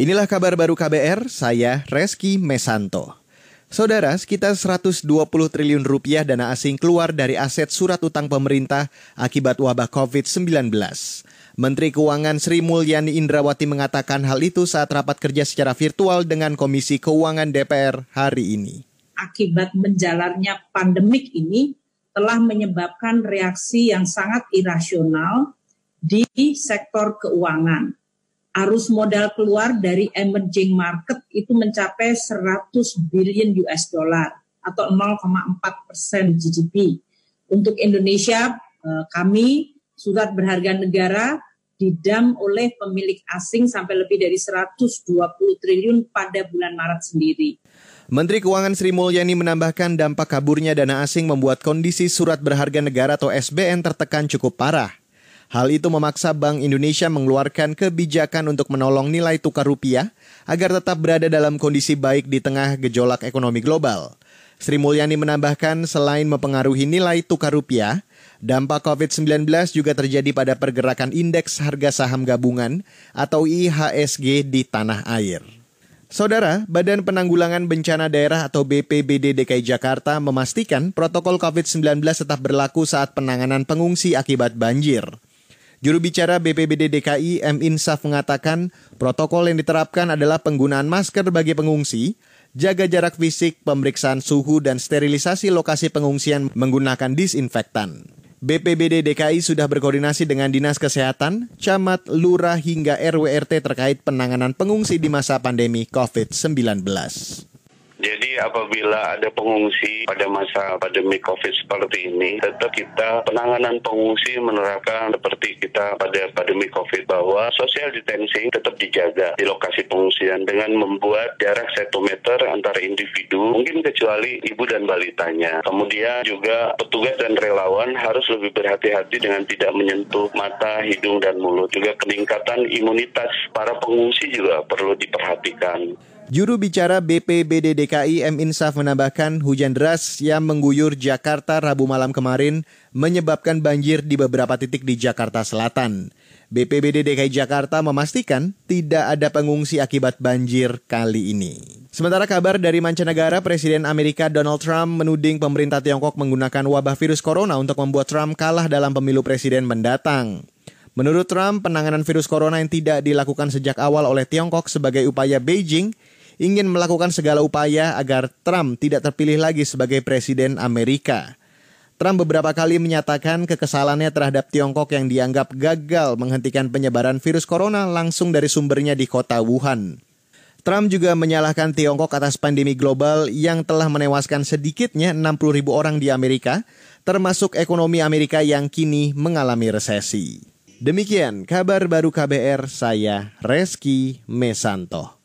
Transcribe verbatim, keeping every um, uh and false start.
Inilah kabar baru K B R, saya Reski Mesanto. Saudara, sekitar seratus dua puluh triliun rupiah dana asing keluar dari aset surat utang pemerintah akibat wabah covid sembilan belas. Menteri Keuangan Sri Mulyani Indrawati mengatakan hal itu saat rapat kerja secara virtual dengan Komisi Keuangan D P R hari ini. Akibat menjalarnya pandemik ini telah menyebabkan reaksi yang sangat irasional di sektor keuangan. Arus modal keluar dari emerging market itu mencapai seratus billion U S dollar atau nol koma empat persen G D P. Untuk Indonesia, kami surat berharga negara didam oleh pemilik asing sampai lebih dari seratus dua puluh triliun pada bulan Maret sendiri. Menteri Keuangan Sri Mulyani menambahkan dampak kaburnya dana asing membuat kondisi surat berharga negara atau S B N tertekan cukup parah. Hal itu memaksa Bank Indonesia mengeluarkan kebijakan untuk menolong nilai tukar rupiah agar tetap berada dalam kondisi baik di tengah gejolak ekonomi global. Sri Mulyani menambahkan selain mempengaruhi nilai tukar rupiah, dampak covid sembilan belas juga terjadi pada pergerakan indeks harga saham gabungan atau I H S G di tanah air. Saudara, Badan Penanggulangan Bencana Daerah atau B P B D D K I Jakarta memastikan protokol covid sembilan belas tetap berlaku saat penanganan pengungsi akibat banjir. Juru bicara B P B D D K I M Insaf mengatakan protokol yang diterapkan adalah penggunaan masker bagi pengungsi, jaga jarak fisik, pemeriksaan suhu, dan sterilisasi lokasi pengungsian menggunakan disinfektan. B P B D D K I sudah berkoordinasi dengan Dinas Kesehatan, Camat, Lurah, hingga R W R T terkait penanganan pengungsi di masa pandemi covid sembilan belas. Jadi apabila ada pengungsi pada masa pandemi COVID seperti ini, tetap kita penanganan pengungsi menerapkan seperti kita pada pandemi COVID bahwa social distancing tetap dijaga di lokasi pengungsian dengan membuat jarak satu meter antara individu, mungkin kecuali ibu dan balitanya. Kemudian juga petugas dan relawan harus lebih berhati-hati dengan tidak menyentuh mata, hidung, dan mulut. Juga peningkatan imunitas para pengungsi juga perlu diperhatikan. Juru bicara B P B D D K I M Insaf menambahkan hujan deras yang mengguyur Jakarta Rabu malam kemarin menyebabkan banjir di beberapa titik di Jakarta Selatan. B P B D D K I Jakarta memastikan tidak ada pengungsi akibat banjir kali ini. Sementara kabar dari mancanegara, Presiden Amerika Donald Trump menuding pemerintah Tiongkok menggunakan wabah virus corona untuk membuat Trump kalah dalam pemilu presiden mendatang. Menurut Trump, penanganan virus corona yang tidak dilakukan sejak awal oleh Tiongkok sebagai upaya Beijing ingin melakukan segala upaya agar Trump tidak terpilih lagi sebagai presiden Amerika. Trump beberapa kali menyatakan kekesalannya terhadap Tiongkok yang dianggap gagal menghentikan penyebaran virus corona langsung dari sumbernya di kota Wuhan. Trump juga menyalahkan Tiongkok atas pandemi global yang telah menewaskan sedikitnya enam puluh ribu orang di Amerika, termasuk ekonomi Amerika yang kini mengalami resesi. Demikian kabar baru K B R, saya Reski Mesanto.